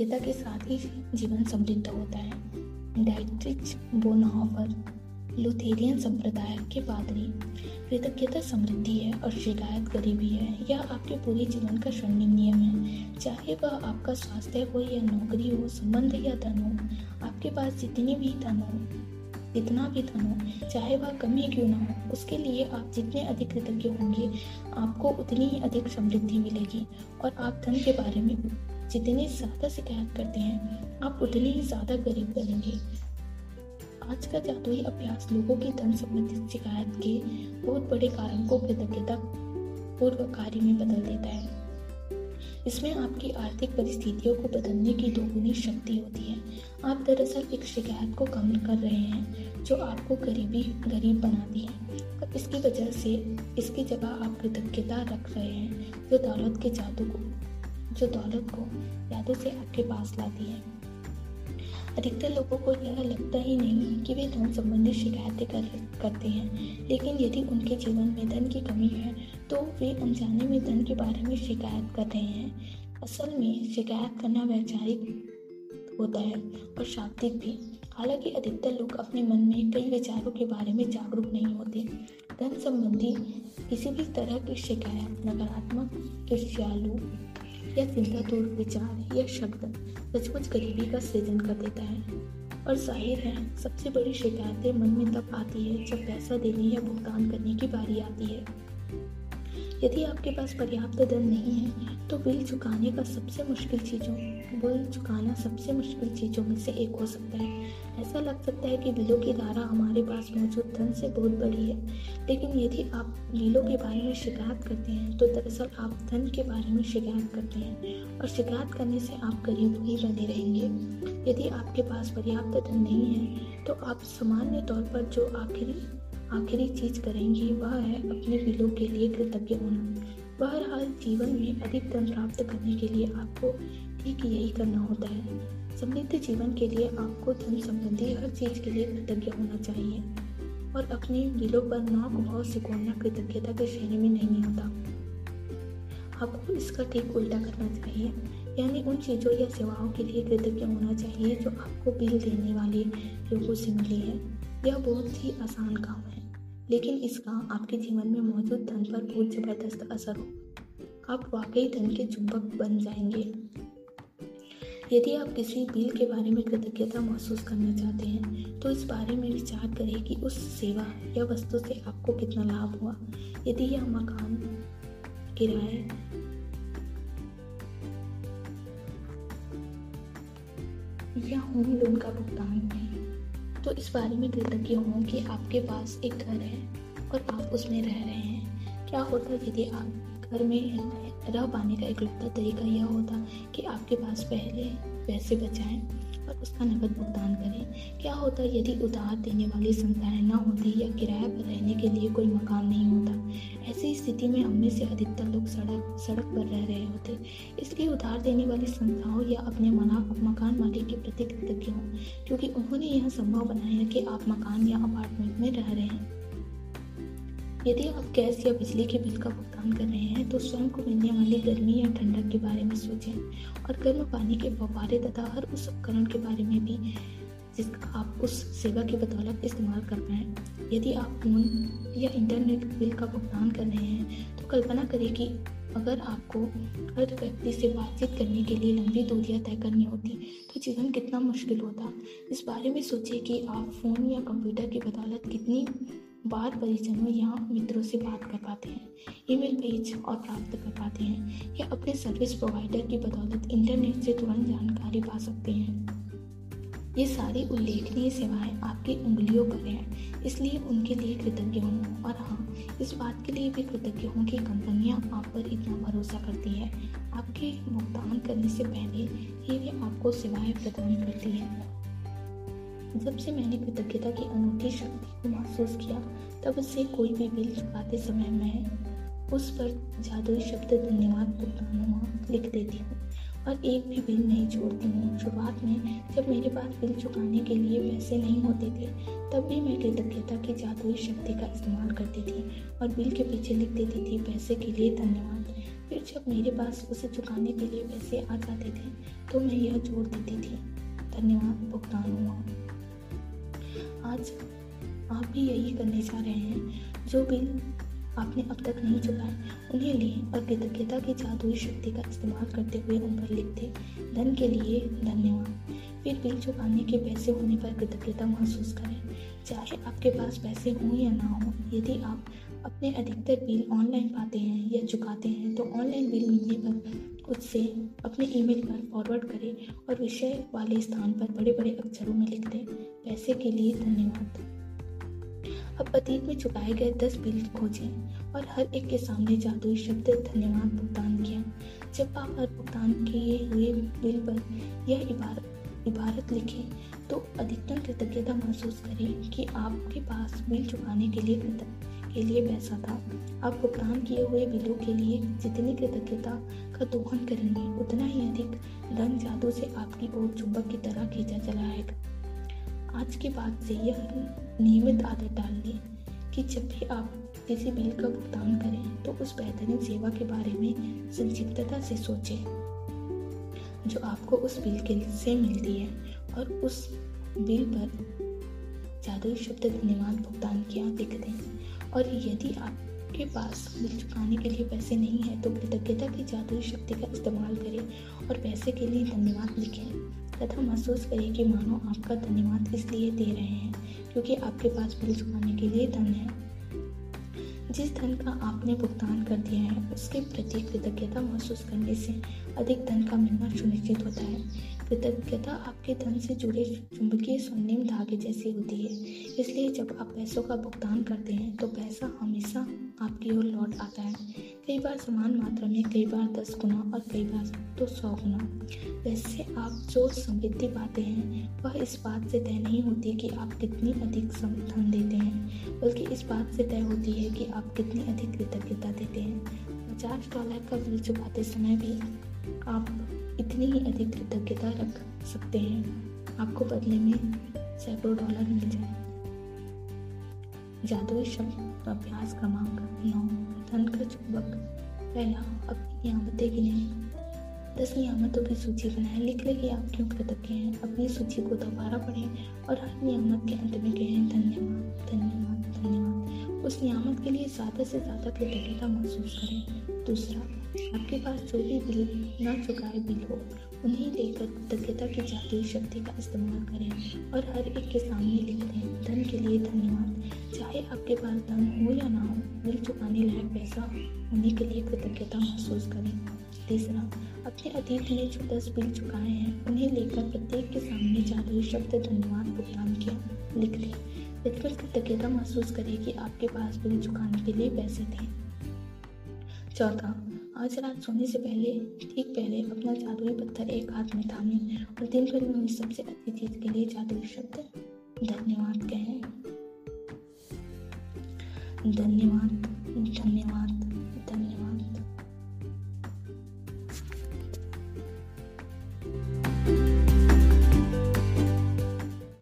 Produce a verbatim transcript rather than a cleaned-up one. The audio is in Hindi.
योग्यता के साथ ही जीवन समृद्ध होता है। डायट्रिच बोनहोफर लुथेरियन संप्रदाय के पादरी कृतज्ञता समृद्धि है और शिकायत गरीबी है। यह आपके पूरे जीवन का स्वर्णिम नियम है, चाहे वह आपका स्वास्थ्य हो या नौकरी हो, संबंध या धन हो। आपके पास जितनी भी धन हो, जितना भी धन हो, चाहे वह कम ही क्यों ना हो, उसके लिए आप जितने अधिक कृतज्ञ होंगे, आपको उतनी ही अधिक समृद्धि मिलेगी। और आप धन के बारे में जितनी ज्यादा शिकायत करते हैं, आप उतनी ही ज्यादा गरीब बनेंगे। आज का जादुई अभ्यास लोगों की धन संबंधित शिकायत के बहुत बड़े कारण को कृतज्ञता पूर्वक कार्य में बदल देता है। इसमें आपकी आर्थिक परिस्थितियों को बदलने की दोगुनी शक्ति होती है। आप दरअसल एक शिकायत को कम कर रहे हैं जो आपको गरीबी गरीब बनाती है, और इसकी वजह से इसकी जगह आप कृतज्ञता रख रहे हैं जो दौलत के जादू को जो दौलत को जादू से आपके पास लाती है। अधिकतर लोगों को यह लगता ही नहीं कि वे धन संबंधी शिकायतें कर, करते हैं, लेकिन यदि उनके जीवन में धन की कमी है तो वे अनजाने में धन के बारे में शिकायत कर रहे हैं। असल में शिकायत करना वैचारिक होता है और शाब्दिक भी। हालांकि अधिकतर लोग अपने मन में कई विचारों के बारे में जागरूक नहीं होते। धन संबंधी किसी भी तरह की शिकायत नकारात्मक, ईर्ष्यालु या चिंता दूर विचार या शब्द सचमुच गरीबी का सृजन कर देता है। और जाहिर है, सबसे बड़ी शिकायतें मन में तब आती है जब पैसा देने या भुगतान करने की बारी आती है। यदि आपके पास पर्याप्त धन नहीं है तो बिल चुकाने का सबसे मुश्किल चीज़ों बिल चुकाना सबसे मुश्किल चीज़ों में से एक हो सकता है। ऐसा लग सकता है कि बिलों की धारा हमारे पास मौजूद धन से बहुत बड़ी है, लेकिन यदि आप बिलों के बारे में शिकायत करते हैं तो दरअसल आप धन के बारे में शिकायत करते हैं, और शिकायत करने से आप गरीब ही बने रहेंगे। यदि आपके पास पर्याप्त धन नहीं है तो आप सामान्य तौर पर जो आखिरी आखिरी चीज करेंगे वह है अपने बिलों के लिए कृतज्ञ होना। बहरहाल, जीवन में अधिक धन प्राप्त करने के लिए आपको ठीक यही करना होता है। समृद्ध जीवन के लिए आपको धन संबंधी हर चीज के लिए कृतज्ञ होना चाहिए, और अपने बिलों पर नौक भाव सिकोड़ना कृतज्ञता के श्रेणी में नहीं होता। आपको इसका ठीक उल्टा करना चाहिए, यानी उन चीज़ों या सेवाओं के लिए कृतज्ञ होना चाहिए जो आपको बिल देने वाले लोगों से मिली है। यह बहुत ही आसान काम है, लेकिन इसका आपके जीवन में मौजूद धन पर बहुत ज़बरदस्त असर हो। आप वाकई धन के चुंबक बन जाएंगे। यदि आप किसी बिल के बारे में कृतज्ञता महसूस करना चाहते हैं तो इस बारे में विचार करें कि उस सेवा या वस्तु से आपको कितना लाभ हुआ। यदि यह मकान किराए या होम लोन का भुगतान है तो इस बारे में कृतज्ञ हों कि आपके पास एक घर है और आप उसमें रह रहे हैं। क्या होता यदि आप घर में रह पाने का इकलौता तरीका यह होता कि आपके पास पहले पैसे बचाएं और उसका नकद भुगतान करें? क्या होता यदि उधार देने वाली संस्थाएं ना होती या किराए पर रहने के लिए कोई मकान नहीं होता? ऐसी स्थिति में हम में से अधिकतर लोग सड़क सड़क पर रह रहे होते। इसलिए उधार देने वाली संस्थाओं या अपने मकान मालिक के प्रति कृतज्ञ हों, क्योंकि उन्होंने यह संभव बनाया कि आप मकान या अपार्टमेंट में रह रहे हैं। यदि आप गैस या बिजली के बिल का भुगतान कर रहे हैं तो स्वयं को मिलने वाली गर्मी या ठंडक के बारे में सोचें, और गर्म पानी के फव्वारे तथा हर उस उपकरण के बारे में भी जिसका आप उस सेवा की बदौलत इस्तेमाल कर पाएँ। यदि आप फोन या इंटरनेट बिल का भुगतान कर रहे हैं तो कल्पना करें कि अगर आपको हर व्यक्ति से बातचीत करने के लिए लंबी दूरियां तय करनी होती तो जीवन कितना मुश्किल होता। इस बारे में सोचें कि आप फ़ोन या कंप्यूटर की बदौलत कितनी बार परिजनों या मित्रों से बात कर पाते हैं, ईमेल भेज और प्राप्त कर पाते हैं, या अपने सर्विस प्रोवाइडर की बदौलत इंटरनेट से तुरंत जानकारी पा सकते हैं। ये सारी उल्लेखनीय सेवाएं आपकी उंगलियों पर हैं, इसलिए उनके लिए कृतज्ञ हों। और हाँ, इस बात के लिए भी कृतज्ञ हों कि कंपनियां आप पर इतना भरोसा करती है। आपके भुगतान करने से पहले ही वे आपको सेवाएं प्रदान करती हैं। जब से मैंने कृतज्ञता की अनूठी शक्ति को महसूस किया, तब से कोई भी बिल चुकाते समय मैं उस पर जादुई शब्द धन्यवाद भुगतान हुआ लिख देती हूँ और एक भी बिल नहीं छोड़ती हूँ। शुरुआत में जब मेरे पास बिल चुकाने के लिए पैसे नहीं होते थे, तब भी मैं कृतज्ञता की जादुई शक्ति का इस्तेमाल करती थी और बिल के पीछे लिख देती थी पैसे के लिए धन्यवाद। फिर जब मेरे पास उसे चुकाने के लिए पैसे आ जाते थे तो मैं यह जोड़ देती थी, धन्यवाद भुगतान हुआ। आज आप भी यही करने जा रहे हैं। जो बिल आपने अब तक नहीं चुकाए उन्हें लें और कृतज्ञता की जादुई शक्ति का इस्तेमाल करते हुए उन पर लिख दें, धन के लिए धन्यवाद। फिर बिल चुकाने के पैसे होने पर कृतज्ञता महसूस करें। चाहे आपके पास पैसे हों या ना हों, यदि आप अपने अधिकतर बिल ऑनलाइन पाते हैं या चुकाते हैं तो ऑनलाइन बिल मिलने पर उससे अपने ईमेल पर फॉरवर्ड करें और विषय वाले स्थान पर बड़े बड़े अक्षरों में लिख दें, पैसे के लिए धन्यवाद। अब अतीत में चुकाए गए दस बिल खोजें और हर एक के सामने जादुई शब्द धन्यवाद भुगतान किया। जब आप हर भुगतान किए हुए बिल पर यह इबारत इबारत लिखें तो अधिकतम कृतज्ञता महसूस करें कि आपके पास बिल चुकाने के लिए के लिए पैसा था। आप भुगतान किए हुए बिलों के लिए जितनी कृतज्ञता का दोहन करेंगे उतना ही अधिक धन जादू से आपकी ओर चुंबक की तरह खींचा चला आएगा। आज के बाद से यह नियमित आदत डाल लें कि जब भी आप किसी बिल का भुगतान करें तो उस बेहतरीन सेवा के बारे में संक्षिप्तता से सोचें जो आपको उस बिल के से मिलती है और उस बिल पर जादुई शब्द धन्यवाद भुगतान किया लिख दें। और यदि आपके पास बिल चुकाने के लिए पैसे नहीं है तो कृतज्ञता की जादुई शक्ति का इस्तेमाल करें और पैसे के लिए धन्यवाद लिखें तथा महसूस करें कि मानो आपका धन्यवाद इसलिए दे रहे हैं क्योंकि आपके पास बिल चुकाने के लिए धन है। जिस धन का आपने भुगतान कर दिया है उसके प्रति कृतज्ञता महसूस करने से अधिक धन का मिलना सुनिश्चित होता है। कृतज्ञता आपके धन से जुड़े चुंबकीय स्वर्णिम धागे जैसी होती है, इसलिए जब आप पैसों का भुगतान करते हैं तो पैसा हमेशा आपकी ओर लौट आता है, कई बार समान मात्रा में, कई बार दस गुना और कई बार तो सौ गुना। वैसे आप जो समृद्धि पाते हैं वह इस बात से तय नहीं होती कि आप कितनी अधिक धन देते हैं, बल्कि इस बात से तय होती है कि आप कितनी अधिक कृतज्ञता देते हैं। पचास डॉलर का बिल चुकाते समय भी आप इतनी ही अधिक कृतज्ञता रख सकते हैं, आपको बदले में सैकड़ों डॉलर मिल जाए। जादुई शब्द अभ्यास क्रमांक नौ, धन का चुंबक। पहला, अपनी नियामतें गिनें। दस नियामतों की सूची बनाएं, लिख लें कि आप क्यों कृतज्ञ हैं। अपनी सूची को दोबारा पढ़ें और हर नियामत के अंत में कहें धन्यवाद धन्यवाद धन्यवाद। उस नियामत के लिए ज़्यादा से ज़्यादा कृतज्ञता महसूस करें। दूसरा, आपके पास जो भी बिल ना चुकाए बिल हो उन्हें लेकर कृतज्ञता की जादुई शक्ति का इस्तेमाल करें और हर एक के सामने लिख दें, धन के लिए धन्यवाद। चाहे आपके पास धन हो या ना हो, बिल चुकाने लायक पैसा होने के लिए कृतज्ञता महसूस करें। तीसरा, अपने अतीत में जो दस बिल चुकाए हैं उन्हें लेकर प्रत्येक के सामने जादुई शब्द धन्यवाद भुगतान किया लिख दें। बिल्कुल कृतज्ञता महसूस करें कि आपके पास बिल चुकाने के लिए पैसे थे। चौथा, आज रात सोने से पहले ठीक पहले अपना जादुई पत्थर एक हाथ में थामें और दिन भर में हुई सबसे अच्छी चीज के लिए जादुई शब्द धन्यवाद कहें। धन्यवाद धन्यवाद।